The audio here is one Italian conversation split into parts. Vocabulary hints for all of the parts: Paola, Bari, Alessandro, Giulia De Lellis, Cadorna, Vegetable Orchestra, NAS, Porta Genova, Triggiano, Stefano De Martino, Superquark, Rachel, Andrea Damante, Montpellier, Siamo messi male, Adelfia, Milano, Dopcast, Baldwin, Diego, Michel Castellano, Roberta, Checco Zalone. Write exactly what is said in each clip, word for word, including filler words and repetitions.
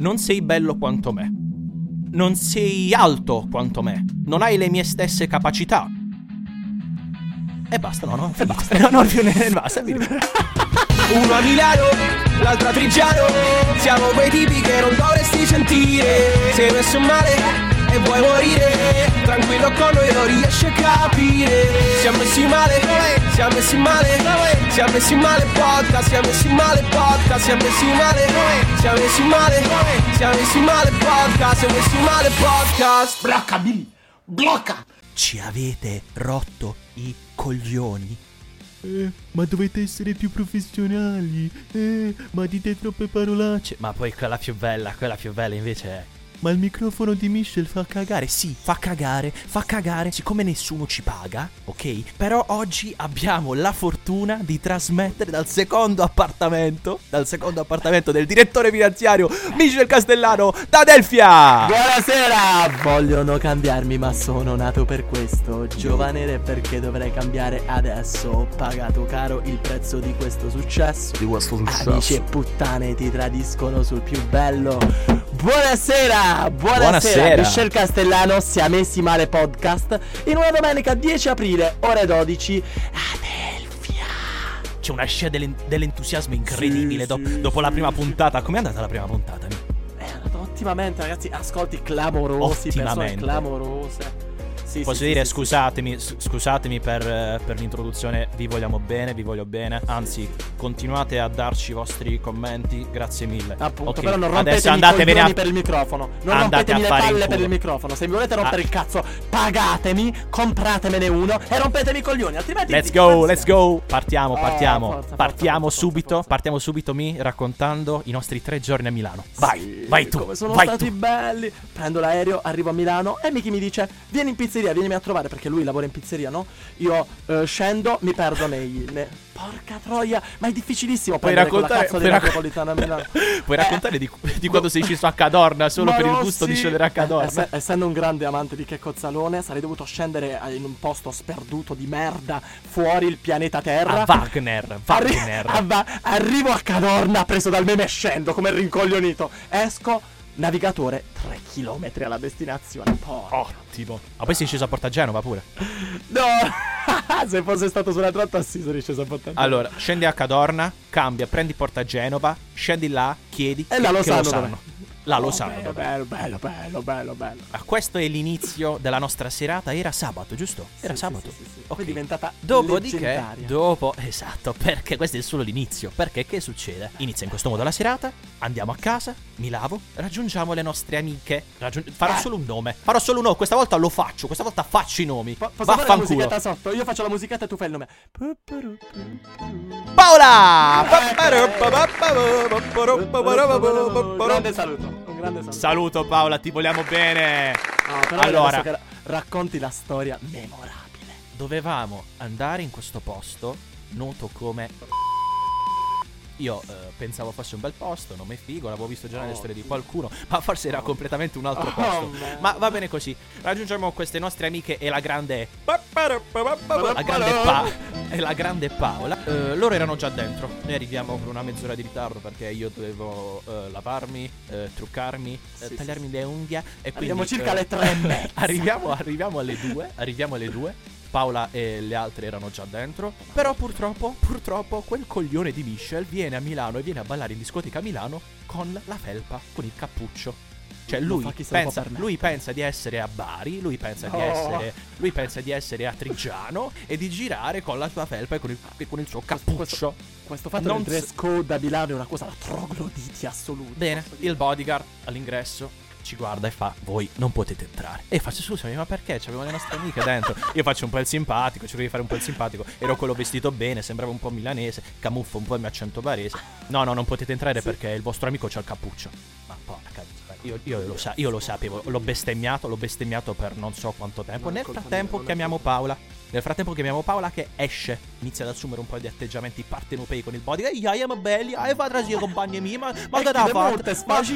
Non sei bello quanto me. Non sei alto quanto me. Non hai le mie stesse capacità. E basta, no, no, e basta. No, no, più ne basta. Uno a Milano, l'altro a Triggiano. Siamo quei tipi che non dovresti sentire. Sei messo male e vuoi morire. Tranquillo con noi non riesci a capire. Siamo messi male, siamo messi male, siamo messi male podcast, siamo messi male podcast, siamo messi male, siamo messi male, siamo messi male podcast, siamo messi male podcast. Blocca B, blocca. Ci avete rotto i coglioni. Eh, ma dovete essere più professionali. Eh, ma dite troppe parolacce. Ma poi quella più bella, quella più bella invece è: ma il microfono di Michel fa cagare. Sì, fa cagare, fa cagare, siccome nessuno ci paga, ok? Però oggi abbiamo la fortuna di trasmettere dal secondo appartamento, dal secondo appartamento del direttore finanziario Michel Castellano da Adelfia! Buonasera! Vogliono cambiarmi, ma sono nato per questo. Giovane re, perché dovrei cambiare adesso? Ho pagato caro il prezzo di questo successo. Di questo successo. Amici e puttane ti tradiscono sul più bello. Buonasera! Buonasera, buonasera. Michel Castellano, Siamo messi male podcast. In una domenica dieci aprile, ore dodici, Adelfia. C'è una scia dell'ent- dell'entusiasmo incredibile, sì, do- sì, dopo sì. La prima puntata. Com'è andata la prima puntata? È andata ottimamente, ragazzi. Ascolti clamorosi, persone clamorose. Sì, posso sì, dire sì, scusatemi, sì. scusatemi per, per l'introduzione, vi vogliamo bene, vi voglio bene, anzi continuate a darci i vostri commenti, grazie mille. Appunto, okay. Però non rompetemi i coglioni a... per il microfono, non rompetemi le palle per il microfono, se mi volete rompere ah. il cazzo pagatemi, compratemene uno e rompetemi i coglioni, altrimenti... Let's go, let's go, partiamo, partiamo, oh, forza, partiamo forza, subito, forza, forza. partiamo subito mi raccontando i nostri tre giorni a Milano. Vai, sì, vai tu, come sono vai stati tu. belli, prendo l'aereo, arrivo a Milano e Michi mi dice vieni in pizzeria. Vienimi a trovare perché lui lavora in pizzeria, no? Io eh, scendo, mi perdo nei... Ne... Porca troia, ma è difficilissimo. Puoi raccontare puoi, racc- Milano. puoi eh. raccontare di, di quando sei sceso a Cadorna solo ma per no, il gusto sì. di scendere a Cadorna. Ess- essendo un grande amante di Checco Zalone, sarei dovuto scendere in un posto sperduto di merda fuori il pianeta Terra. A Wagner, Wagner. Arri- a va- arrivo a Cadorna preso dal meme e scendo come rincoglionito. Esco. Navigatore, tre chilometri alla destinazione. Porca. Ottimo. Ma poi sei sceso a Porta Genova pure? No. Se fosse stato sulla tratta, sì, sarei sceso a Porta Genova. Allora, scendi a Cadorna, cambia, prendi Porta Genova, scendi là, chiedi. E là lo sanno. Lo sanno. Là lo oh, sanno. Bello, bello, bello, bello, bello. Ma questo è l'inizio della nostra serata. Era sabato, giusto? Era sì, sabato. Sì, sì, sì. Okay. Poi è diventata leggendaria. Dopodiché, dopo, esatto, perché questo è solo l'inizio. Perché che succede? Inizia in questo modo la serata, andiamo a casa, mi lavo, raggiungiamo le nostre amiche. Raggiung- farò eh. solo un nome. Farò solo un nome. Questa volta lo faccio. Questa volta faccio i nomi. Po- posso fare la musichetta sotto? Io faccio la musichetta e tu fai il nome. Paola! Grande saluto. Un grande saluto. Saluto Paola, ti vogliamo bene. No, però allora, che racconti la storia memorabile. Dovevamo andare in questo posto noto come... Io eh, pensavo fosse un bel posto, nome figo, l'avevo visto già nelle oh, storie di qualcuno, ma forse era completamente un altro oh, posto. Man. Ma va bene così. Raggiungiamo queste nostre amiche e la grande la grande pa- e la grande Paola. Eh, loro erano già dentro. Noi arriviamo con una mezz'ora di ritardo perché io dovevo eh, lavarmi, eh, truccarmi, eh, sì, tagliarmi sì. le unghie e quindi arriviamo circa eh, alle tre e mezza. arriviamo arriviamo alle due, arriviamo alle due. Paola e le altre erano già dentro. Però purtroppo, purtroppo quel coglione di Michel viene a Milano e viene a ballare in discoteca a Milano con la felpa, con il cappuccio. Cioè lui pensa, lui pensa di essere a Bari, lui pensa oh. di essere lui pensa di essere a Triggiano e di girare con la sua felpa e con il, e con il suo cappuccio. Questo, questo fatto non del dress code a Milano è una cosa da trogloditi assoluta. Bene, il bodyguard all'ingresso ci guarda e fa voi non potete entrare. E faccio scusami ma perché? C'avevamo le nostre amiche dentro. Io faccio un po' il simpatico, cerco di fare un po' il simpatico. Ero quello vestito bene, sembrava un po' milanese, camuffo un po' il mio accento barese. No no non potete entrare sì. perché il vostro amico c'ha il cappuccio. Ma porca io, io, lo sa- io lo sapevo, l'ho bestemmiato, l'ho bestemmiato per non so quanto tempo. Nel frattempo chiamiamo Paola. Nel frattempo chiamiamo Paola che esce, inizia ad assumere un po' di atteggiamenti partenopei con il bodyguard. Io io ma belli, io vado io compagni mia, ma ma da parte.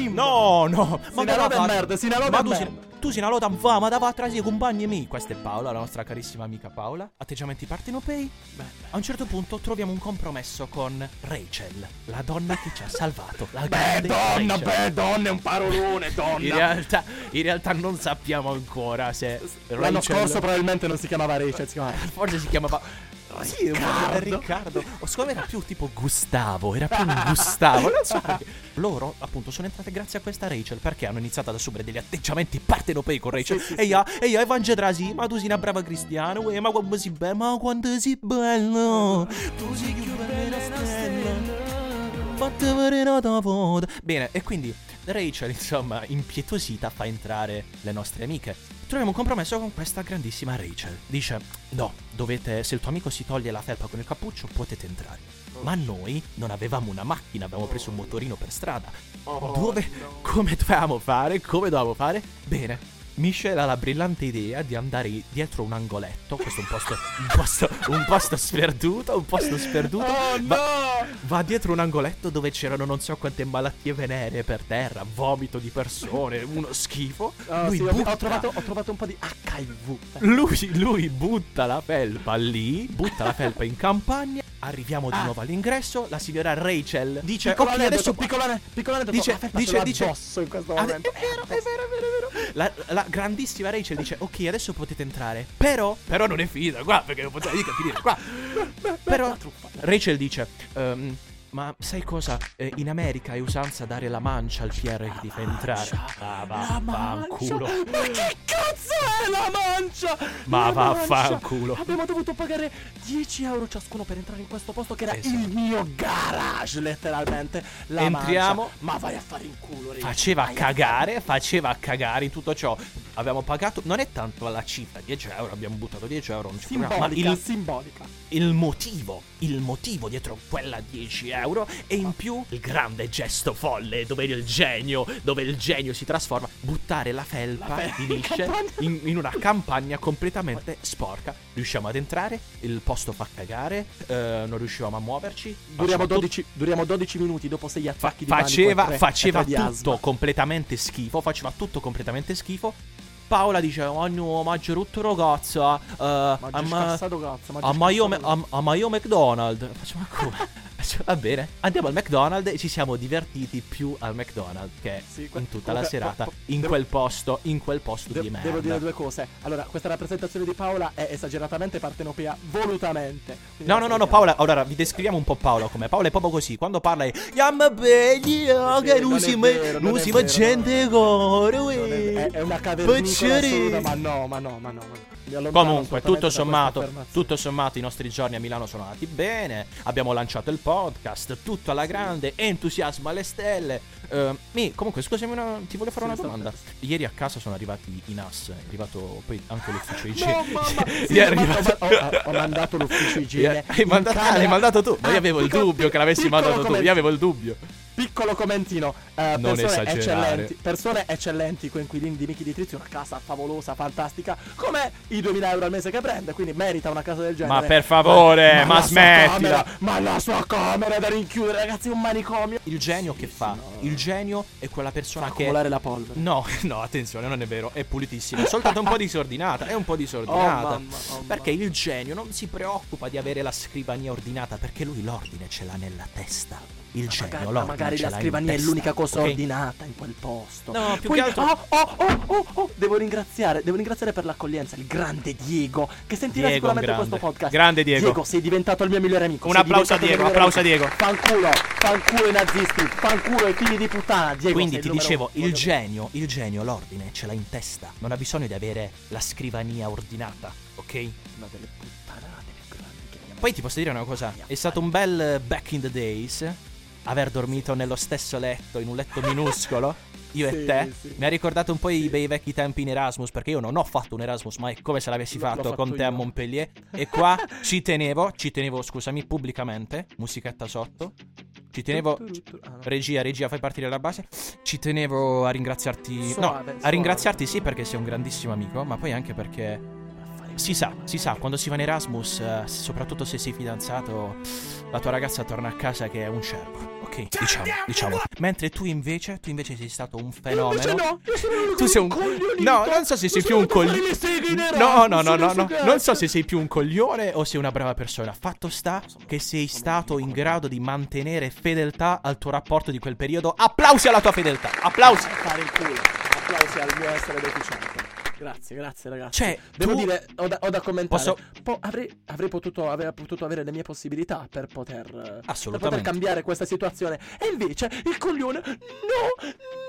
No, no, ma da parte merda, si ne roba merda. tu sei una lotta infame, da fare tra i compagni miei. Questa è Paola, la nostra carissima amica Paola. Atteggiamenti partenopei. Beh, a un certo punto troviamo un compromesso con Rachel, la donna che ci ha salvato. La beh, donna, Rachel. beh, donna è un parolone, donna. in, realtà, in realtà non sappiamo ancora se Rachel... L'anno scorso probabilmente non si chiamava Rachel, si chiamava... Forse si chiamava... Sì, Riccardo. Riccardo. O secondo me era più tipo Gustavo, era più un Gustavo, non so perché. Loro appunto sono entrate grazie a questa Rachel, perché hanno iniziato ad assumere degli atteggiamenti partenopei con Rachel. Sì, sì, e io, sì. e io evangedrasi, ma tu sei una brava cristiana, uè, ma quando si bello, ma quando si bello, tu sei più bella stella. Fatti vedere la foto. Bene, e quindi Rachel, insomma, impietosita, fa entrare le nostre amiche. Troviamo un compromesso con questa grandissima Rachel. Dice: no, dovete, se il tuo amico si toglie la felpa con il cappuccio, potete entrare. Oh. Ma noi non avevamo una macchina, avevamo oh. preso un motorino per strada. Oh, Dove? No. Come dovevamo fare? Come dovevamo fare? Bene. Michel ha la brillante idea di andare dietro un angoletto. Questo è un posto un posto, un posto sperduto, un posto sperduto. Oh, va, no! va dietro un angoletto dove c'erano non so quante malattie veneree per terra, vomito di persone, uno schifo. Oh, lui sì, butta... ho, trovato, ho trovato un po' di acca i vu. Lui, lui butta la felpa lì, butta la felpa in campagna. Arriviamo di ah. nuovo all'ingresso. La signora Rachel dice: piccolo ok, adesso piccolone, piccolone, dice, dice, dice, in questo momento. È vero, è vero, è vero, è vero. La, la grandissima Rachel dice: ok, adesso potete entrare. Però, però non è finita qua, perché non potete mica finire qua. Però Rachel dice: um, ma sai cosa? Eh, in America è usanza dare la mancia al P R che ti fa entrare. Ma vaffanculo. Ma che cazzo è la mancia? Ma vaffanculo. Abbiamo dovuto pagare dieci euro ciascuno per entrare in questo posto che era esatto. il mio garage, letteralmente. La Entriamo. Mancia. Ma vai a fare in culo. Ragazzi. Faceva vai cagare, faceva cagare in tutto ciò. Abbiamo pagato, non è tanto alla cifra, dieci euro, abbiamo buttato dieci euro. Non ci simbolica, ma il, simbolica. Il motivo, il motivo dietro quella dieci euro. E in più il grande gesto folle dove il genio dove il genio si trasforma, buttare la felpa di in, in una campagna completamente sporca. Riusciamo ad entrare, il posto fa cagare, eh, non riuscivamo a muoverci, duriamo dodici, duriamo dodici minuti dopo sei attacchi fa- di faceva, panico faceva tre, tutto asma. completamente schifo faceva tutto completamente schifo Paola dice: oh no, ma c'è rotto ragazza, uh, ma ma io McDonald's. Facciamo come? Va bene, andiamo al McDonald's e ci siamo divertiti più al McDonald's che sì, que- in tutta que- la serata que- que- in devo- quel posto, in quel posto de- di merda. Devo dire due cose. Allora, questa rappresentazione di Paola è esageratamente partenopea, volutamente. No, no, no, no, Paola, allora vi descriviamo un po' Paola come Paola è proprio così, quando parla è "Yam belli, che usima gente gore". È una cavernicola assurda, ma no, ma no, ma no. Ma no. Comunque, tutto sommato, tutto sommato i nostri giorni a Milano sono andati bene. Abbiamo lanciato il post podcast, tutto alla grande, entusiasmo alle stelle. Uh, mi, comunque, scusami, una, ti voglio fare una domanda. Ieri a casa sono arrivati i N A S, è arrivato poi anche l'ufficio I G. No, mamma, sì, arrivato... ho, ho, ho mandato l'ufficio I G. Yeah. Hai mandato, camera... l'hai mandato tu, ma ah, io avevo piccolo, il dubbio che l'avessi mandato tu, io avevo il dubbio. Piccolo commentino, eh, non persone eccellenti, persone eccellenti, coinquilini di Michi di Trizio, una casa favolosa, fantastica, come i duemila euro al mese che prende, quindi merita una casa del genere. Ma per favore, ma, ma, ma smettila camera, ma la sua camera da rinchiudere, ragazzi, un manicomio. Il genio sì, che fa? No. Il genio è quella persona fa che... accumulare la polvere. No, no, attenzione, non è vero, è pulitissima, è soltanto un po' disordinata, è un po' disordinata. Oh, mamma, oh, perché mamma. Il genio non si preoccupa di avere la scrivania ordinata, perché lui l'ordine ce l'ha nella testa. Il genio, magari, magari la scrivania è l'unica cosa okay. ordinata in quel posto. No, più Quindi, che altro oh, oh, oh, oh, oh. Devo ringraziare Devo ringraziare per l'accoglienza il grande Diego, che sentirà Diego, sicuramente questo podcast. Grande Diego Diego, sei diventato il mio migliore amico. Un applauso a Diego, applauso a Diego. Fanculo, fanculo i nazisti, fanculo i figli di puttana, Diego. Quindi ti dicevo, il genio, il genio, l'ordine ce l'ha in testa. Non ha bisogno di avere la scrivania ordinata, ok? Una delle puttanate più grandi che abbiamo. Poi ti posso dire una cosa, è stato un bel back in the days aver dormito nello stesso letto, in un letto minuscolo, io sì, e te, sì. mi ha ricordato un po' sì. i bei vecchi tempi in Erasmus, perché io non ho fatto un Erasmus, ma è come se l'avessi fatto, fatto con te io. a Montpellier. E qua ci tenevo, ci tenevo, scusami, pubblicamente, musichetta sotto, ci tenevo, regia, regia, fai partire la base, ci tenevo a ringraziarti, suave, no, suave. a ringraziarti sì perché sei un grandissimo amico, ma poi anche perché... Si sa, si sa, quando si va in Erasmus, soprattutto se sei fidanzato, la tua ragazza torna a casa che è un cervo. Ok, diciamo, diciamo. Mentre tu invece, tu invece sei stato un fenomeno. Io invece no, io sono tu sei un No, non so se sei più un coglione. No, no, no, no, no. Non so se sei più un coglione o sei una brava persona. Fatto sta che sei stato in grado di mantenere fedeltà al tuo rapporto di quel periodo. Applausi alla tua fedeltà. Applausi. Applausi al mio essere deficiente. Grazie, grazie ragazzi. Cioè, devo tu... dire, ho da, ho da commentare. Posso... Po- avrei, avrei potuto, avrei potuto avere le mie possibilità per poter, per poter cambiare questa situazione. E invece il coglione, no,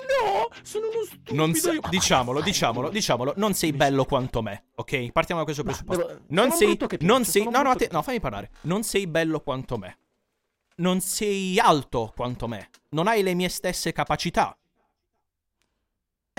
no, sono uno stupido. Non se... io... Diciamolo, diciamolo, diciamolo. Non sei bello quanto me, ok? Partiamo da questo presupposto. Devo... Non sei, piace, non sei, no, no, te... no, fammi parlare. Non sei bello quanto me. Non sei alto quanto me. Non hai le mie stesse capacità.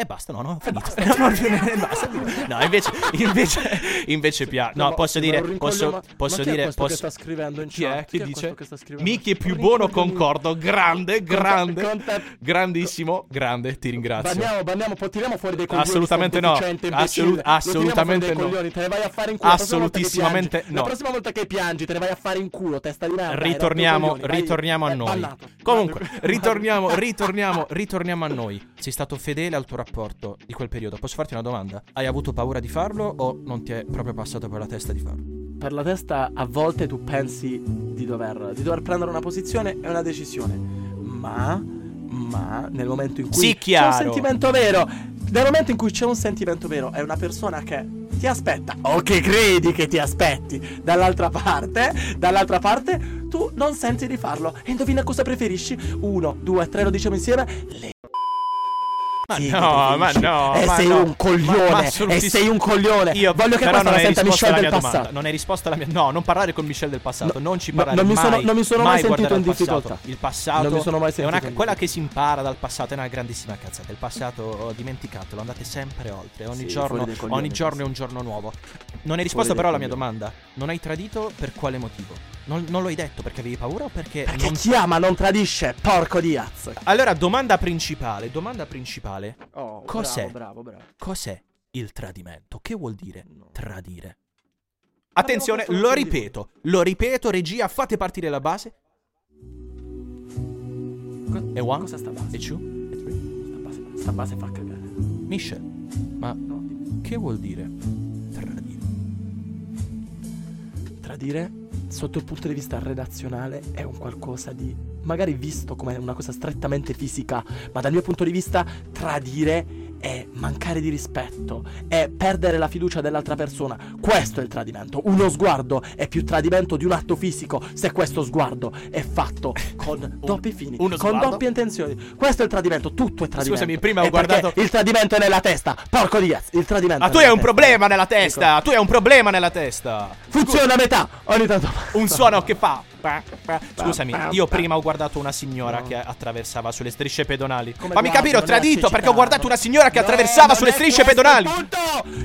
E basta, no, no, finito. Basta. No, no, basta. No, invece, invece, invece piano. No, posso dire, posso, posso dire, posso. Che sta scrivendo in chat? Chi è? Chi dice? Michi è più buono, concordo. Grande, grande, grandissimo, grande. Ti ringrazio. Bandiamo, bandiamo, tiriamo fuori dei coglioni. Assolutamente no. Assolut- assolutamente no. Te ne vai a fare in culo. Assolutissimamente no. La prossima volta che piangi, te ne vai a fare in culo, testa di merda. Ritorniamo, ritorniamo a noi. Comunque, ritorniamo, ritorniamo, ritorniamo a noi. Sei stato fedele al tuo rapporto. Rapporto di quel periodo. Posso farti una domanda? Hai avuto paura di farlo o non ti è proprio passato per la testa di farlo? Per la testa a volte tu pensi di dover di dover prendere una posizione e una decisione, ma ma nel momento in cui sì, c'è un sentimento vero, nel momento in cui c'è un sentimento vero, è una persona che ti aspetta o che credi che ti aspetti dall'altra parte, dall'altra parte tu non senti di farlo. E indovina cosa preferisci? Uno, due, tre, lo diciamo insieme. Le Ma sì, no, ma no, e ma sei no. un coglione, ma, ma e sei un coglione. Io voglio che però questa non la senta Michel del passato. Domanda. Non hai risposto alla mia. No, non parlare con Michel del passato. No, non ci parlare. No, non, mai, mi sono, non mi sono mai, mai sentito in difficoltà. Passato. Il passato. Non mi sono mai sentito. È una, quella che si impara dal passato è una grandissima cazzata. Il passato, oh, dimenticatelo. Andate sempre oltre. Ogni sì, giorno, coglioni, ogni giorno è un giorno nuovo. Non hai risposto però alla mia domanda. Non hai tradito per quale motivo? Non, non lo hai detto perché avevi paura o perché... Perché non... chi ama non tradisce, porco di azzo. Allora, domanda principale, domanda principale. Oh, cos'è, bravo, bravo, bravo. Cos'è il tradimento? Che vuol dire tradire? Attenzione, lo ripeto, lo ripeto, regia, fate partire la base. Co- e one, cosa sta base? E two, e three. Sta base, sta base fa cagare. Michel, ma no, che vuol dire tradire? Tradire? Sotto il punto di vista redazionale è un qualcosa di magari visto come una cosa strettamente fisica, ma dal mio punto di vista tradire è mancare di rispetto, è perdere la fiducia dell'altra persona. Questo è il tradimento. Uno sguardo è più tradimento di un atto fisico se questo sguardo è fatto con doppi fini, con doppie intenzioni. Questo è il tradimento, tutto è tradimento. Scusami, prima ho guardato il tradimento è nella testa. Porco di cazzo, il tradimento. Ma tu hai un problema nella testa. Tu hai un problema nella testa. Funziona a metà. Ogni tanto un suono che fa. Scusami, io prima ho guardato una signora no. che attraversava sulle strisce pedonali. Come Fammi guarda, capire, ho tradito perché ho guardato una signora che no, attraversava sulle strisce pedonali.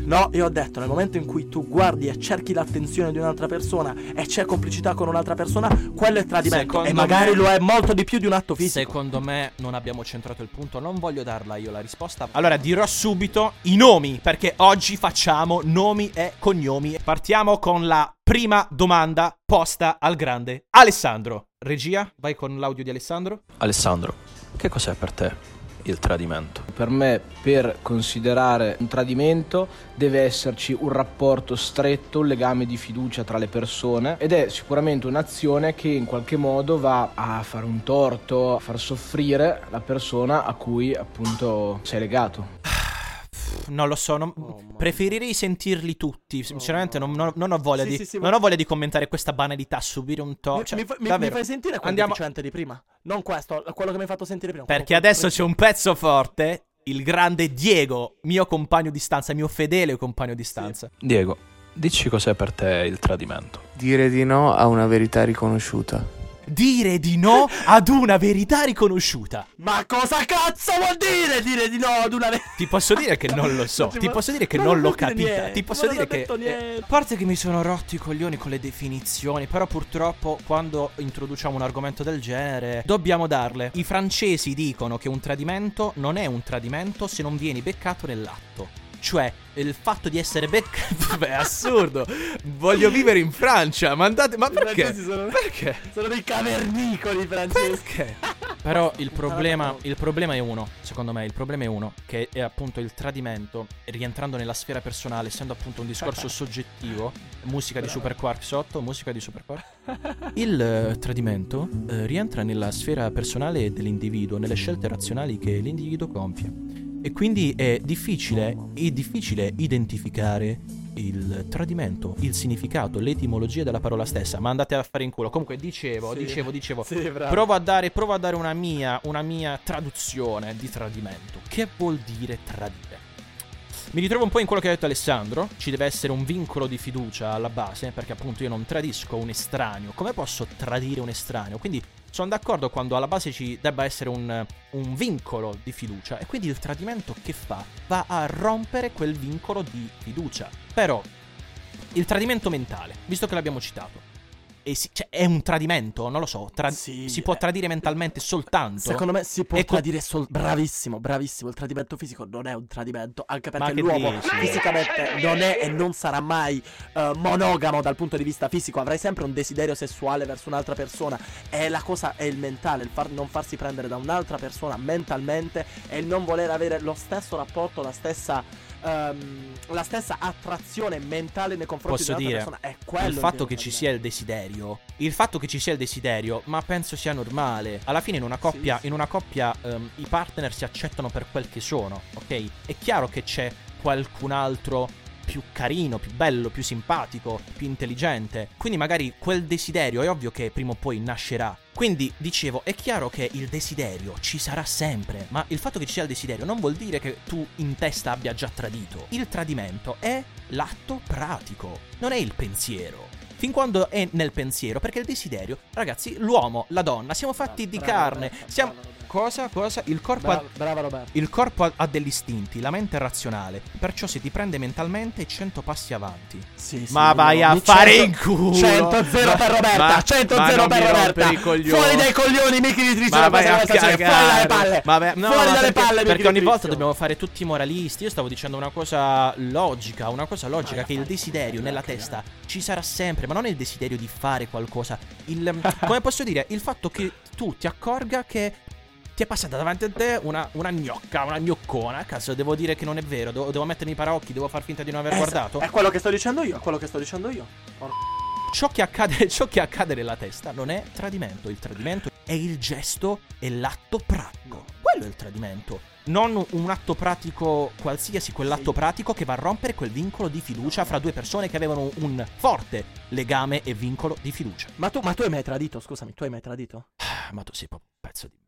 No, io ho detto, nel momento in cui tu guardi e cerchi l'attenzione di un'altra persona e c'è complicità con un'altra persona, quello è tradimento. Secondo e magari me... lo è molto di più di un atto fisico. Secondo me non abbiamo centrato il punto, non voglio darla io la risposta. Allora dirò subito i nomi, perché oggi facciamo nomi e cognomi. Partiamo con la prima domanda posta al grande Alessandro. Regia, vai con l'audio di Alessandro. Alessandro, che cos'è per te il tradimento? Per me, per considerare un tradimento, deve esserci un rapporto stretto, un legame di fiducia tra le persone, ed è sicuramente un'azione che in qualche modo va a fare un torto, a far soffrire la persona a cui appunto sei legato. Non lo so, non... oh, preferirei sentirli tutti. Sinceramente, oh, non, non, non ho voglia sì, di. Sì, sì, non ma... ho voglia di commentare questa banalità. Subire un to. Mi, cioè, mi, mi, mi fai sentire quello Andiamo... di prima? Non questo, quello che mi hai fatto sentire prima. Perché quello... adesso c'è un pezzo forte. Il grande Diego, mio compagno di stanza, mio fedele compagno di stanza. Sì. Diego, dici cos'è per te il tradimento? Dire di no a una verità riconosciuta. Dire di no ad una verità riconosciuta. Ma cosa cazzo vuol dire dire di no ad una verità? Ti posso dire che non lo so. Ti posso dire che non, non l'ho capita niente. Ti posso non dire che eh, a parte che mi sono rotti i coglioni con le definizioni. Però purtroppo quando introduciamo un argomento del genere dobbiamo darle. I francesi dicono che un tradimento non è un tradimento se non vieni beccato nell'atto. Cioè, il fatto di essere beccato è assurdo. Voglio vivere in Francia. Ma andate, ma perché? Sono, perché? Sono dei cavernicoli francesi. Perché? Però il problema, il problema è uno, secondo me, il problema è uno, che è appunto il tradimento, rientrando nella sfera personale, essendo appunto un discorso soggettivo, musica di Superquark sotto, musica di Superquark. Il tradimento eh, rientra nella sfera personale dell'individuo, nelle scelte razionali che l'individuo compie. E quindi è difficile, è difficile identificare il tradimento, il significato, l'etimologia della parola stessa. Ma andate a fare in culo. Comunque dicevo, sì, dicevo, dicevo sì, provo a dare, provo a dare una mia, una mia traduzione di tradimento. Che vuol dire tradire? Mi ritrovo un po' in quello che ha detto Alessandro. Ci deve essere un vincolo di fiducia alla base, perché appunto io non tradisco un estraneo. Come posso tradire un estraneo? Quindi sono d'accordo quando alla base ci debba essere un, un vincolo di fiducia. E quindi il tradimento che fa? Va a rompere quel vincolo di fiducia. Però il tradimento mentale, visto che l'abbiamo citato, e si, cioè, è un tradimento, non lo so, tra- sì, si può tradire eh, mentalmente soltanto. Secondo me si può tradire soltanto. Bravissimo, bravissimo. Il tradimento fisico non è un tradimento, anche perché l'uomo dici? fisicamente non è e non sarà mai uh, monogamo dal punto di vista fisico. Avrai sempre un desiderio sessuale verso un'altra persona. E la cosa è il mentale, il far, non farsi prendere da un'altra persona mentalmente, e il non voler avere lo stesso rapporto, la stessa... Um, la stessa attrazione mentale nei confronti della persona. È quello il fatto che ci sia il desiderio. Il fatto che ci sia il desiderio, ma penso sia normale. Alla fine in una coppia, sì, sì. In una coppia um, i partner si accettano per quel che sono, ok? È chiaro che c'è qualcun altro più carino, più bello, più simpatico, più intelligente. Quindi magari quel desiderio è ovvio che prima o poi nascerà. Quindi, dicevo, è chiaro che il desiderio ci sarà sempre, ma il fatto che ci sia il desiderio non vuol dire che tu in testa abbia già tradito. Il tradimento è l'atto pratico, non è il pensiero. Fin quando è nel pensiero, perché il desiderio, ragazzi, l'uomo, la donna, siamo fatti di carne, siamo... Cosa? Cosa? Il corpo, brava, ha, brava Roberta. Il corpo ha degli istinti, la mente è razionale, perciò se ti prende mentalmente cento passi avanti. Sì, sì, ma vai no, a fare in culo. cento zero per Roberta, cento zero per Roberta. Fuori dai coglioni, Michi di Triggiano, fuori dalle palle. Vabbè, no, fuori no, dalle perché, palle, perché, perché ogni volta dobbiamo fare tutti i moralisti. Io stavo dicendo una cosa logica, una cosa logica vai, che il desiderio nella ragazzi, testa ragazzi. ci sarà sempre, ma non il desiderio di fare qualcosa, il come posso dire, il fatto che tu ti accorga che ti è passata davanti a te una, una gnocca, una gnoccona. Cazzo, devo dire che non è vero. Devo, devo mettermi i paraocchi, devo far finta di non aver esatto. guardato. È quello che sto dicendo io, è quello che sto dicendo io. Or- ciò, che accade, ciò che accade nella testa non è tradimento. Il tradimento è il gesto e l'atto pratico. Quello è il tradimento. Non un atto pratico qualsiasi, quell'atto sì. pratico che va a rompere quel vincolo di fiducia fra due persone che avevano un forte legame e vincolo di fiducia. Ma tu, ma tu hai mai tradito? Scusami, tu hai mai tradito? Ma tu sei proprio un pezzo di merda.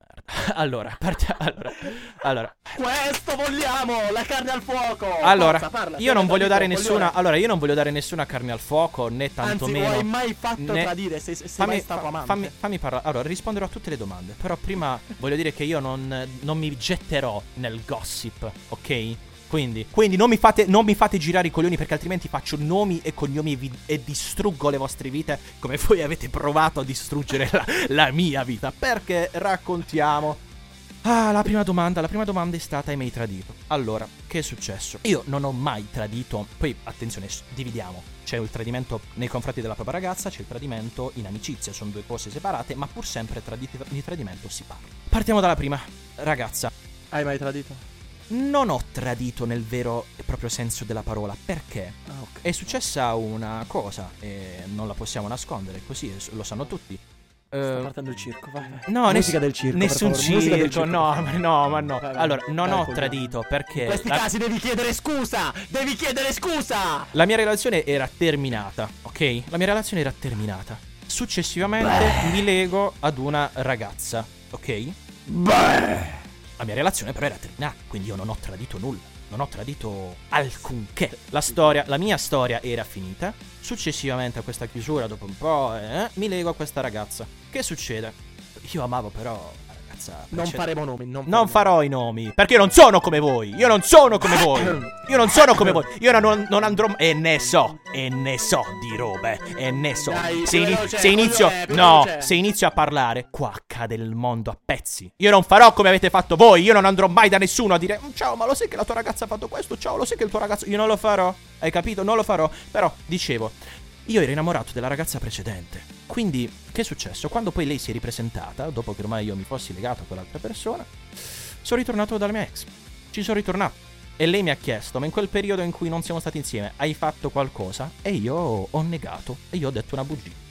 Allora, partiamo. Allora, allora. Questo vogliamo! La carne al fuoco! Allora, Forza, parla, io non voglio dare nessuna. Voglio... Allora, io non voglio dare nessuna carne al fuoco, né tantomeno. Non hai mai fatto né... tradire se, se fammi, mai stato amante. Fammi, fammi parlare. Allora, risponderò a tutte le domande. Però prima voglio dire che io non, non mi getterò nel gossip, ok? Quindi, quindi non mi fate, non mi fate girare i coglioni, perché altrimenti faccio nomi e cognomi e, vi, e distruggo le vostre vite come voi avete provato a distruggere la, la mia vita. Perché raccontiamo. Ah, la prima domanda, la prima domanda è stata: hai mai tradito? Allora, che è successo? Io non ho mai tradito. Poi, attenzione, dividiamo. C'è il tradimento nei confronti della propria ragazza, c'è il tradimento in amicizia, sono due cose separate, ma pur sempre tradi- di tradimento si parla. Partiamo dalla prima. Ragazza, hai mai tradito? Non ho tradito nel vero e proprio senso della parola, perché ah, okay. è successa una cosa e non la possiamo nascondere, così lo sanno tutti. Sta partendo il circo, vai. No, musica ness- del circo. Nessun circo, del circo, no, ma no, ma no. Allora, non dai, ho tradito perché in questi la... casi devi chiedere scusa, devi chiedere scusa. La mia relazione era terminata, ok? La mia relazione era terminata. Successivamente Beh. mi lego ad una ragazza, ok? Beh. La mia relazione però era terminata, quindi io non ho tradito nulla, non ho tradito alcunché. La storia, la mia storia era finita. Successivamente a questa chiusura, dopo un po', eh, mi lego a questa ragazza. Che succede? Io amavo però la ragazza. Non cioè, faremo nomi. Non, non farò i nomi. Perché io non sono come voi. Io non sono come voi. Io non sono come voi. Io non, non andrò. E ne so. E ne so di robe. E ne so. Dai, se, in, se inizio. È, no. Veloce. Se inizio a parlare, qua cade il mondo a pezzi. Io non farò come avete fatto voi. Io non andrò mai da nessuno a dire: ciao, ma lo sai che la tua ragazza ha fatto questo? Ciao, lo sai che il tuo ragazzo. Io non lo farò. Hai capito? Non lo farò. Però, dicevo, io ero innamorato della ragazza precedente. Quindi, che è successo? Quando poi lei si è ripresentata, dopo che ormai io mi fossi legato a quell'altra persona, sono ritornato dalla mia ex. Ci sono ritornato. E lei mi ha chiesto: ma in quel periodo in cui non siamo stati insieme, hai fatto qualcosa? E io ho negato. E io ho detto una bugia.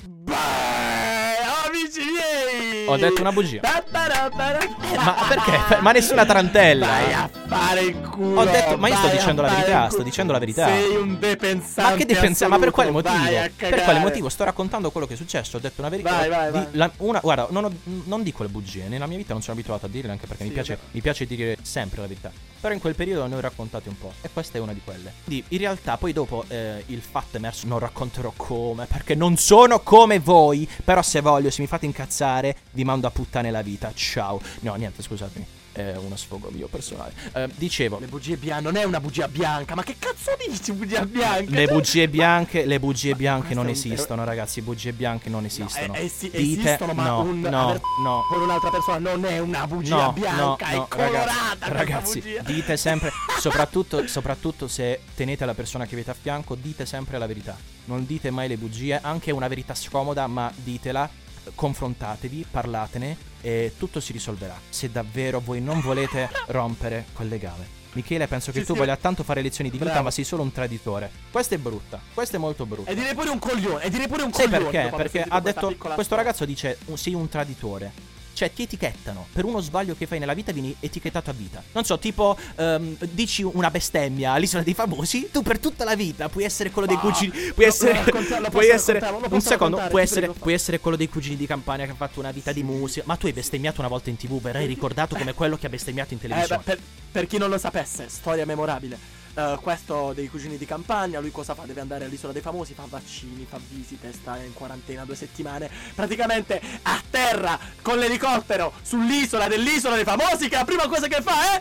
Amici miei, ho detto una bugia. Ma perché? Ma nessuna tarantella. Vai a fare il culo. Ho detto, ma io sto dicendo la verità. Sto dicendo la verità. Sei un depensante. Ma che depensante? Ma per quale motivo? Per quale motivo? Sto raccontando quello che è successo. Ho detto una verità. Vai, vai, vai. La, una, guarda, non, ho, non dico le bugie. Nella mia vita non sono abituato a dirle, anche perché sì, mi piace, mi piace dire sempre la verità. Però in quel periodo ne ho raccontate un po'. E questa è una di quelle. Quindi in realtà poi dopo eh, il fatto emerso non racconterò come, perché non sono come voi. Però se voglio, se mi fate incazzare, vi mando a puttane la vita. Ciao. No, niente, scusatemi. È uno sfogo mio personale. Eh, dicevo, le bugie bianche. Non è una bugia bianca. Ma che cazzo dici, bugia bianca? Le bugie bianche, le bugie bianche non esistono, un... ragazzi. Bugie bianche non esistono. No, eh, eh, sì, dite... esistono, ma no, un... no, no. Con un'altra persona non è una bugia no, bianca. No, no, è colorata. Ragazzi, bugia. Dite sempre, soprattutto, soprattutto se tenete la persona che avete a fianco, dite sempre la verità. Non dite mai le bugie. Anche una verità scomoda, ma ditela. Confrontatevi, parlatene e tutto si risolverà, se davvero voi non volete rompere quel legame. Michele, penso che sì, tu sì. voglia tanto fare lezioni di vita. Bravo. Ma sei solo un traditore. Questa è brutta. Questa è molto brutta. E direi pure un coglione. E direi pure un coglione. Sai perché? Perché ha detto, questo ragazzo dice: sei un traditore. Cioè ti etichettano per uno sbaglio che fai nella vita, vieni etichettato a vita. Non so, tipo um, dici una bestemmia all'Isola dei Famosi, tu per tutta la vita puoi essere quello dei cugini, puoi essere puoi essere un secondo, puoi essere puoi essere quello dei cugini di Campania che ha fatto una vita sì. di musica, ma tu hai bestemmiato una volta in TV, verrai ricordato come quello che ha bestemmiato in televisione. Eh, beh, per, per chi non lo sapesse, storia memorabile. Uh, questo dei cugini di Campania, lui cosa fa? Deve andare all'Isola dei Famosi, fa vaccini, fa visite, sta in quarantena due settimane, praticamente a terra con l'elicottero sull'isola dell'Isola dei Famosi, che è la prima cosa che fa è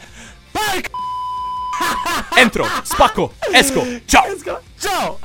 Park! Entro, spacco, esco, ciao! Esco, ciao!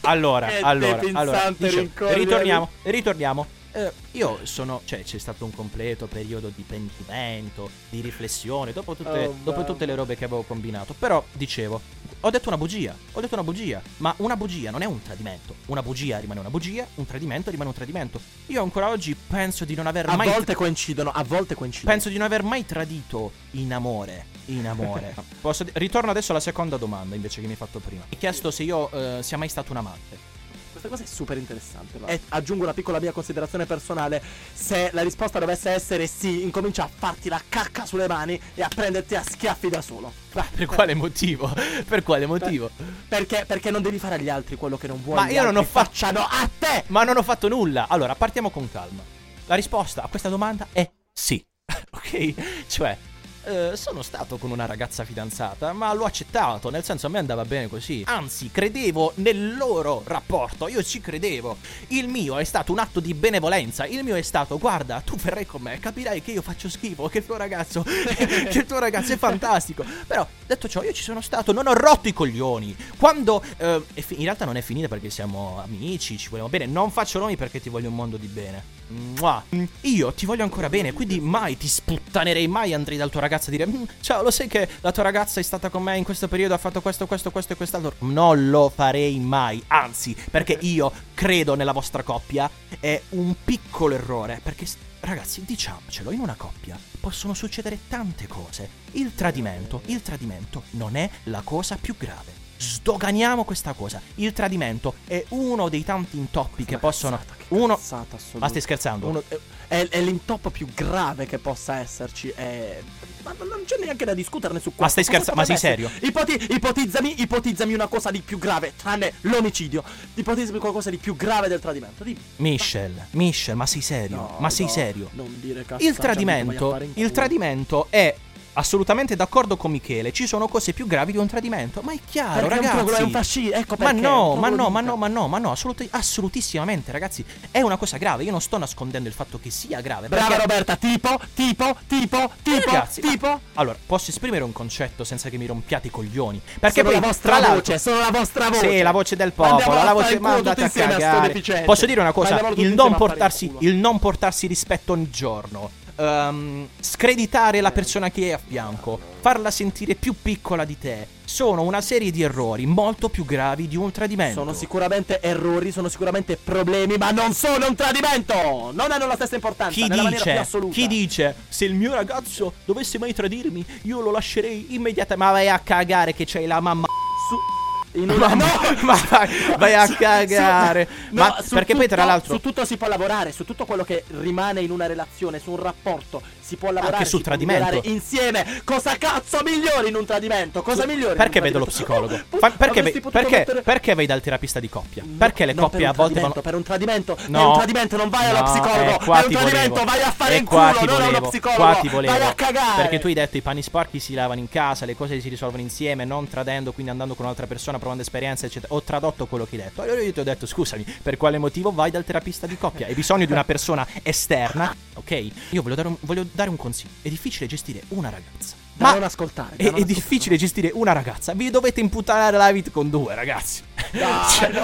Allora, e allora, allora dicevo, ritorniamo, ritorniamo. Uh, io sono, cioè c'è stato un completo periodo di pentimento, di riflessione, dopo tutte, oh, dopo tutte le robe che avevo combinato. Però, dicevo, ho detto una bugia, ho detto una bugia, ma una bugia non è un tradimento. Una bugia rimane una bugia, un tradimento rimane un tradimento. Io ancora oggi penso di non aver mai... A volte coincidono, a volte coincidono. Penso di non aver mai tradito in amore, in amore. Posso, ritorno adesso alla seconda domanda invece che mi hai fatto prima. Mi hai chiesto se io uh, sia mai stato un amante. Questa cosa è super interessante, va. E aggiungo una piccola mia considerazione personale: se la risposta dovesse essere sì, incomincia a farti la cacca sulle mani e a prenderti a schiaffi da solo. Ma per quale motivo? Per quale motivo? Perché, perché non devi fare agli altri quello che non vuoi. Ma io non ho fatto... facciano a te. Ma non ho fatto nulla. Allora, partiamo con calma. La risposta a questa domanda è sì. Ok? Cioè Uh, sono stato con una ragazza fidanzata, ma l'ho accettato, nel senso a me andava bene così. Anzi, credevo nel loro rapporto, io ci credevo. Il mio è stato un atto di benevolenza. Il mio è stato: guarda, tu verrai con me, capirai che io faccio schifo, che il tuo ragazzo che il tuo ragazzo è fantastico. Però, detto ciò, io ci sono stato, non ho rotto i coglioni. Quando, uh, in realtà non è finita perché siamo amici, ci vogliamo bene. Non faccio nomi perché ti voglio un mondo di bene. Mua. Io ti voglio ancora bene, quindi mai ti sputtanerei, mai andrei dal tuo ragazzo a dire: ciao, lo sai che la tua ragazza è stata con me in questo periodo, ha fatto questo, questo, questo e quest'altro. Non lo farei mai, anzi, perché io credo nella vostra coppia. È un piccolo errore, perché ragazzi, diciamocelo, in una coppia possono succedere tante cose. Il tradimento, il tradimento non è la cosa più grave. Sdoganiamo questa cosa. Il tradimento è uno dei tanti intoppi che possono... Uno... Ma stai scherzando? Uno... È, è l'intoppo più grave che possa esserci. È... Ma non c'è neanche da discuterne su questo. Ma stai scherzando? Ma sei serio? Ipoti... Ipotizzami, ipotizzami una cosa di più grave, tranne l'omicidio. Ipotizzami qualcosa di più grave del tradimento. Dimmi. Michel, ma... Michel, ma sei serio? No, ma sei no, serio? Non dire cazzate. Il tradimento, il tradimento è Assolutamente d'accordo con Michele, ci sono cose più gravi di un tradimento, ma è chiaro, perché ragazzi. È un troglio, è un fasci- ecco perché, ma no, ma no, ma no, ma no, ma no, assolut- assolutissimamente, ragazzi, è una cosa grave. Io non sto nascondendo il fatto che sia grave. Brava perché... Roberta, tipo, tipo, tipo, tipo, ragazzi, tipo. Ma... Allora, posso esprimere un concetto senza che mi rompiate i coglioni? Perché sono poi la vostra voce, sono la vostra voce. Sì, la voce del popolo, andiamo la voce mandata a cagare. Posso dire una cosa, il non portarsi, il non portarsi rispetto ogni giorno. Um, screditare la persona che è a fianco, farla sentire più piccola di te, sono una serie di errori molto più gravi di un tradimento. Sono sicuramente errori, sono sicuramente problemi, ma non sono un tradimento. Non hanno la stessa importanza. Chi nella dice, maniera più assoluta. Chi dice se il mio ragazzo dovesse mai tradirmi, io lo lascerei immediatamente. Ma vai a cagare che c'hai la mamma su. Una... Ma, no! ma vai, vai a cagare su, su, no, ma perché tutto, poi tra l'altro su tutto si può lavorare, su tutto quello che rimane in una relazione, su un rapporto si può lavorare anche sul tradimento insieme. Cosa cazzo migliori in un tradimento? Cosa migliori? Perché vedo lo psicologo? Fa, perché, ve, perché, mettere... perché vai dal terapista di coppia? Perché le no, coppie a volte vanno per un tradimento? No, è un tradimento, non vai no, allo psicologo. È un tradimento, vai a fare in culo, volevo, non allo psicologo. Vai a cagare. Perché tu hai detto i panni sporchi si lavano in casa, le cose si risolvono insieme, non tradendo, quindi andando con un'altra persona, provando esperienza eccetera. Ho tradotto quello che hai detto. Allora io ti ho detto scusami, per quale motivo vai dal terapista di coppia? Hai bisogno di una persona esterna, ok? Io voglio dare un, voglio dare un consiglio. È difficile gestire una ragazza. Da ma non ascoltare. Da è, non è difficile gestire una ragazza. Vi dovete imputare la vita con due, ragazzi. No, cioè, no.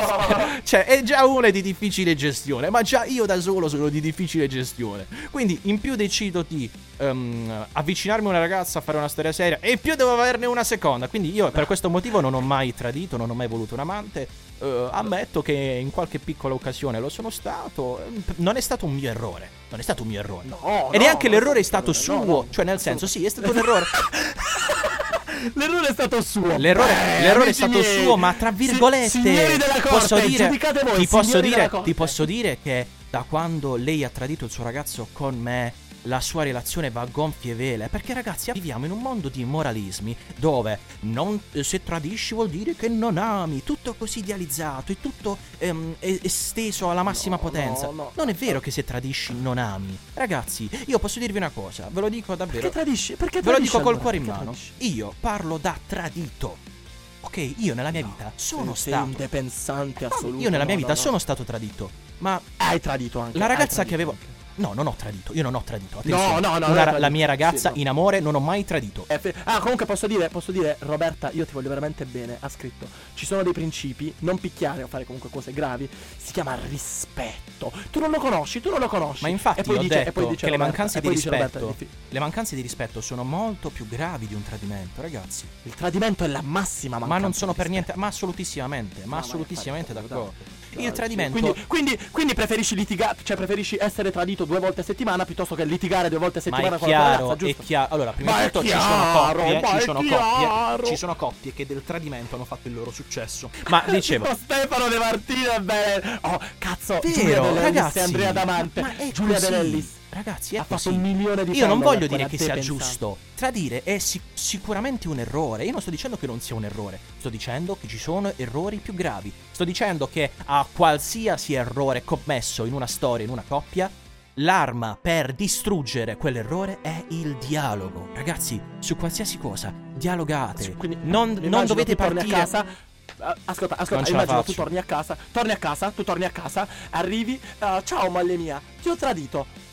cioè è già una di difficile gestione, ma già io da solo sono di difficile gestione. Quindi in più decido di um, avvicinarmi a una ragazza, a fare una storia seria, e in più devo averne una seconda. Quindi io per questo motivo non ho mai tradito, non ho mai voluto un amante. Uh, ammetto che in qualche piccola occasione lo sono stato. Non è stato un mio errore. Non è stato un mio errore. No, e neanche no, l'errore è stato suo. No, no, cioè, nel senso, sì, è stato un errore. L'errore è stato suo. L'errore, eh, l'errore è stato miei. Suo, ma tra virgolette, si, della corte, posso dire, voi, ti, posso dire ti posso dire che da quando lei ha tradito il suo ragazzo con me, la sua relazione va a gonfie vele. Perché ragazzi viviamo in un mondo di moralismi, dove non, se tradisci vuol dire che non ami. Tutto così idealizzato e tutto ehm, esteso alla massima no, potenza no, no. Non è vero che se tradisci non ami. Ragazzi, io posso dirvi una cosa, ve lo dico davvero. Perché tradisci? Perché tradisci? Ve lo dico allora, col cuore in mano tradisci? Io parlo da tradito. Ok, io nella mia no, vita sono sei stato un depensante assoluto. Io nella mia no, vita no, no. sono stato tradito. Ma hai tradito anche. La ragazza che avevo... No, non ho tradito, io non ho tradito. Attenzione. No, no, no. Una, la mia ragazza sì, no. in amore non ho mai tradito. F- ah, comunque posso dire, posso dire, Roberta, io ti voglio veramente bene. Ha scritto: ci sono dei principi, non picchiare o fare comunque cose gravi. Si chiama rispetto. Tu non lo conosci, tu non lo conosci. Ma infatti, e poi ho dice, detto e poi dice che Roberta, le mancanze di rispetto, Roberta, le mancanze di rispetto sono molto più gravi di un tradimento, ragazzi. Il tradimento è la massima mancanza. Ma non sono per niente, ma assolutissimamente, ma no, assolutissimamente ma d'accordo. d'accordo. Il tradimento. Quindi, quindi, quindi preferisci litigare, cioè preferisci essere tradito due volte a settimana piuttosto che litigare due volte a settimana con la ragazza, giusto? È chiaro. Allora, prima di tutto ci sono coppie, ci sono coppie, ci sono coppie che del tradimento hanno fatto il loro successo. Ma dicevo, Stefano De Martino è bello. Oh, cazzo, vero, Giulia De Lellis e Andrea Damante. Giulia De Lellis. Ragazzi, è ha fatto un milione di io non voglio dire che sia pensato. Giusto. Tradire è sic- sicuramente un errore. Io non sto dicendo che non sia un errore. Sto dicendo che ci sono errori più gravi. Sto dicendo che a qualsiasi errore commesso in una storia, in una coppia, l'arma per distruggere quell'errore è il dialogo. Ragazzi, su qualsiasi cosa, dialogate. Quindi, non, non dovete partire a casa. Ascolta, ascolta, immagino tu torni a casa. Torni a casa, tu torni a casa. Arrivi, uh, ciao moglie mia, ti ho tradito.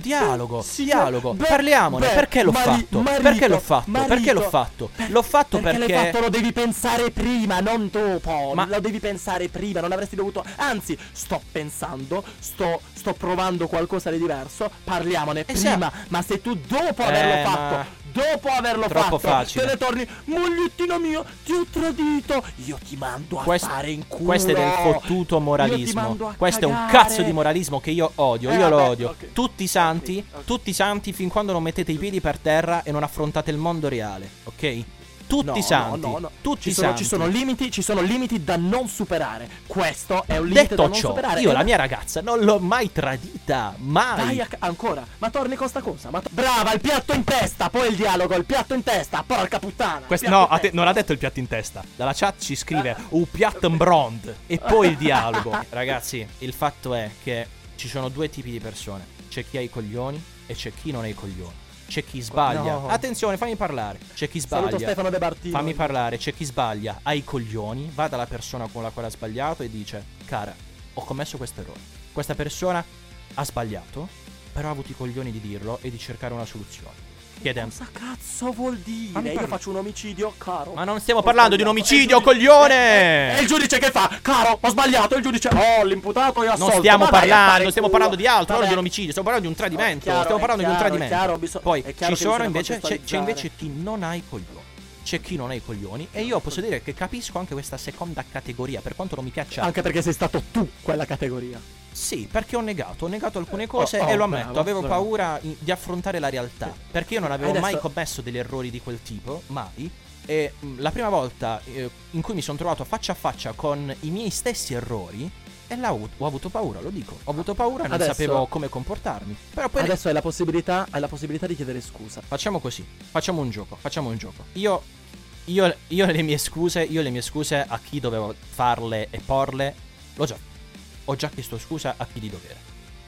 Dialogo, sì, dialogo, beh, parliamone, beh, perché l'ho mari, fatto? Marito, perché l'ho fatto? Marito, perché l'ho fatto? Beh, l'ho fatto perché perché l'hai fatto, lo devi pensare prima, non dopo. Ma lo devi pensare prima, non avresti dovuto. Anzi, sto pensando, sto sto provando qualcosa di diverso, parliamone eh, prima, sì. Ma se tu dopo averlo eh, fatto ma... Dopo averlo troppo fatto facile. Te ne torni, mogliettino mio, ti ho tradito, io ti mando a Quest, fare in culo. Questo è del fottuto moralismo. Questo cagare. È un cazzo di moralismo che io odio. Eh, io vabbè, lo odio. Okay. Tutti santi, okay, okay. tutti santi fin quando non mettete i piedi per terra e non affrontate il mondo reale, ok? Tutti no, santi, no, no, no. tutti ci sono, santi. Ci sono limiti, ci sono limiti da non superare. Questo è un limite detto da non ciò, superare. Io la mia ragazza non l'ho mai tradita, mai. Dai a, ancora, ma torni con sta cosa. Ma to- Brava, il piatto in testa, poi il dialogo, il piatto in testa, porca puttana. Quest- no, te- non ha detto il piatto in testa. Dalla chat ci scrive un piatto in brond e poi il dialogo. Ragazzi, il fatto è che ci sono due tipi di persone. C'è chi ha i coglioni e c'è chi non ha i coglioni. c'è chi sbaglia. No. Attenzione, fammi parlare. C'è chi sbaglia. Saluto Stefano De Martino. Fammi parlare, c'è chi sbaglia. Ai coglioni, va dalla persona con la quale ha sbagliato e dice: cara, ho commesso questo errore. Questa persona ha sbagliato, però ha avuto i coglioni di dirlo e di cercare una soluzione. Chiedem. Cosa cazzo vuol dire? Fammi Io faccio un omicidio, caro. Ma non stiamo ho parlando sbagliato. di un omicidio, coglione! E il giudice che fa? Caro, ho sbagliato. Il giudice, oh, l'imputato è assolto. Non stiamo ma parlando, stiamo parlando di altro. Non di un omicidio, stiamo parlando di un tradimento. Chiaro, stiamo parlando chiaro, di un tradimento. Chiaro, bisog- Poi ci sono invece, c'è, c'è invece chi non ha i coglioni. C'è chi non ha i coglioni. E io posso dire che capisco anche questa seconda categoria, per quanto non mi piaccia. Anche perché sei stato tu quella categoria. Sì, perché ho negato, ho negato alcune cose oh, oh, e lo ammetto, bravo, avevo bravo. paura di affrontare la realtà, perché io non avevo Adesso... mai commesso degli errori di quel tipo, mai, e la prima volta eh, in cui mi sono trovato faccia a faccia con i miei stessi errori, e là ho, ho avuto paura, lo dico, ho avuto paura e non Adesso... sapevo come comportarmi. Però poi Adesso ne... hai la possibilità, hai la possibilità di chiedere scusa. Facciamo così, facciamo un gioco, facciamo un gioco. Io, io, io le mie scuse, io le mie scuse a chi dovevo farle e porle, l'ho già Ho già chiesto scusa a chi di dovere.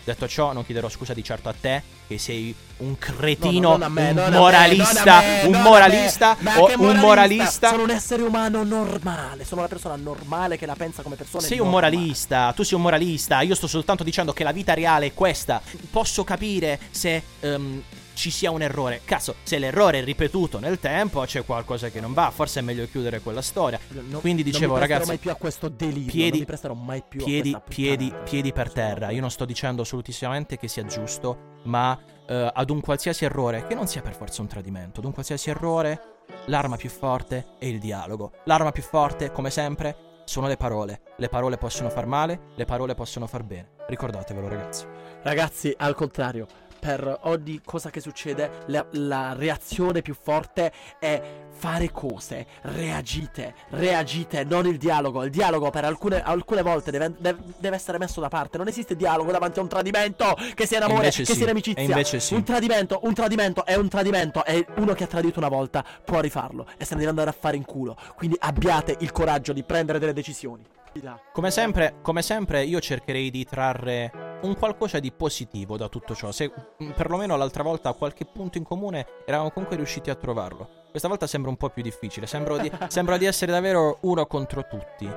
Detto ciò, non chiederò scusa di certo a te, che sei un cretino, un moralista, un moralista, un moralista. Sono un essere umano normale, sono una persona normale che la pensa come persona. Sei un moralista, tu sei un moralista, io sto soltanto dicendo che la vita reale è questa. Posso capire se um, ci sia un errore. Cazzo, se l'errore è ripetuto nel tempo, c'è qualcosa che non va, forse è meglio chiudere quella storia. No, Quindi dicevo, non mi ragazzi, mai più a questo delirio, piedi, non mi presterò mai più piedi, a piedi, piedi per terra. Io non sto dicendo assolutissimamente che sia giusto, ma eh, ad un qualsiasi errore, che non sia per forza un tradimento, ad un qualsiasi errore, l'arma più forte è il dialogo. L'arma più forte, come sempre, sono le parole. Le parole possono far male, le parole possono far bene. Ricordatevelo, ragazzi. Ragazzi, al contrario, per ogni cosa che succede, la, la reazione più forte è fare cose, reagite, reagite, non il dialogo. Il dialogo per alcune, alcune volte deve, deve essere messo da parte. Non esiste dialogo davanti a un tradimento, che sia in amore, che sì. sia in amicizia. Sì. Un tradimento, un tradimento è un tradimento, e uno che ha tradito una volta può rifarlo e se ne deve andare a fare in culo. Quindi abbiate il coraggio di prendere delle decisioni. Come sempre, come sempre io cercherei di trarre un qualcosa di positivo da tutto ciò. Se perlomeno l'altra volta qualche punto in comune eravamo comunque riusciti a trovarlo, questa volta sembra un po' più difficile. Sembra di, sembra di essere davvero uno contro tutti,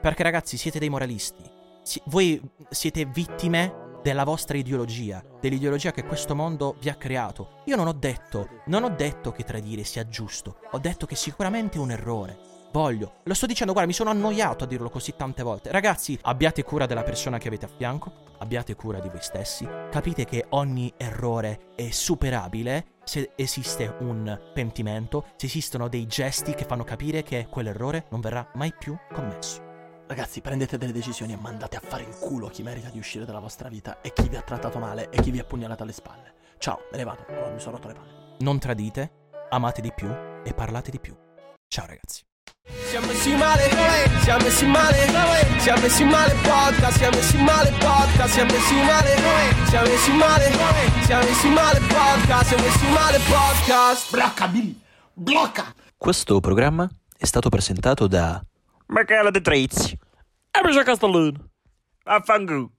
perché ragazzi siete dei moralisti, si, voi siete vittime della vostra ideologia, dell'ideologia che questo mondo vi ha creato. Io non ho detto, non ho detto che tradire sia giusto, ho detto che sicuramente è un errore. Voglio, lo sto dicendo, guarda, mi sono annoiato a dirlo così tante volte. Ragazzi, abbiate cura della persona che avete a fianco, abbiate cura di voi stessi, capite che ogni errore è superabile se esiste un pentimento, se esistono dei gesti che fanno capire che quell'errore non verrà mai più commesso. Ragazzi, prendete delle decisioni e mandate a fare in culo chi merita di uscire dalla vostra vita e chi vi ha trattato male e chi vi ha pugnalato alle spalle. Ciao, me ne vado, oh, mi sono rotto le palle. Non tradite, amate di più e parlate di più. Ciao ragazzi. Siamo messi male, siamo messi male, siamo messi male podcast, siamo messi male podcast, siamo messi male, siamo messi male, siamo messi male podcast, siamo messi male podcast. Blocca Billy, blocca. Questo programma è stato presentato da Michel De Trezzi e Michel Castellano. Affanculo.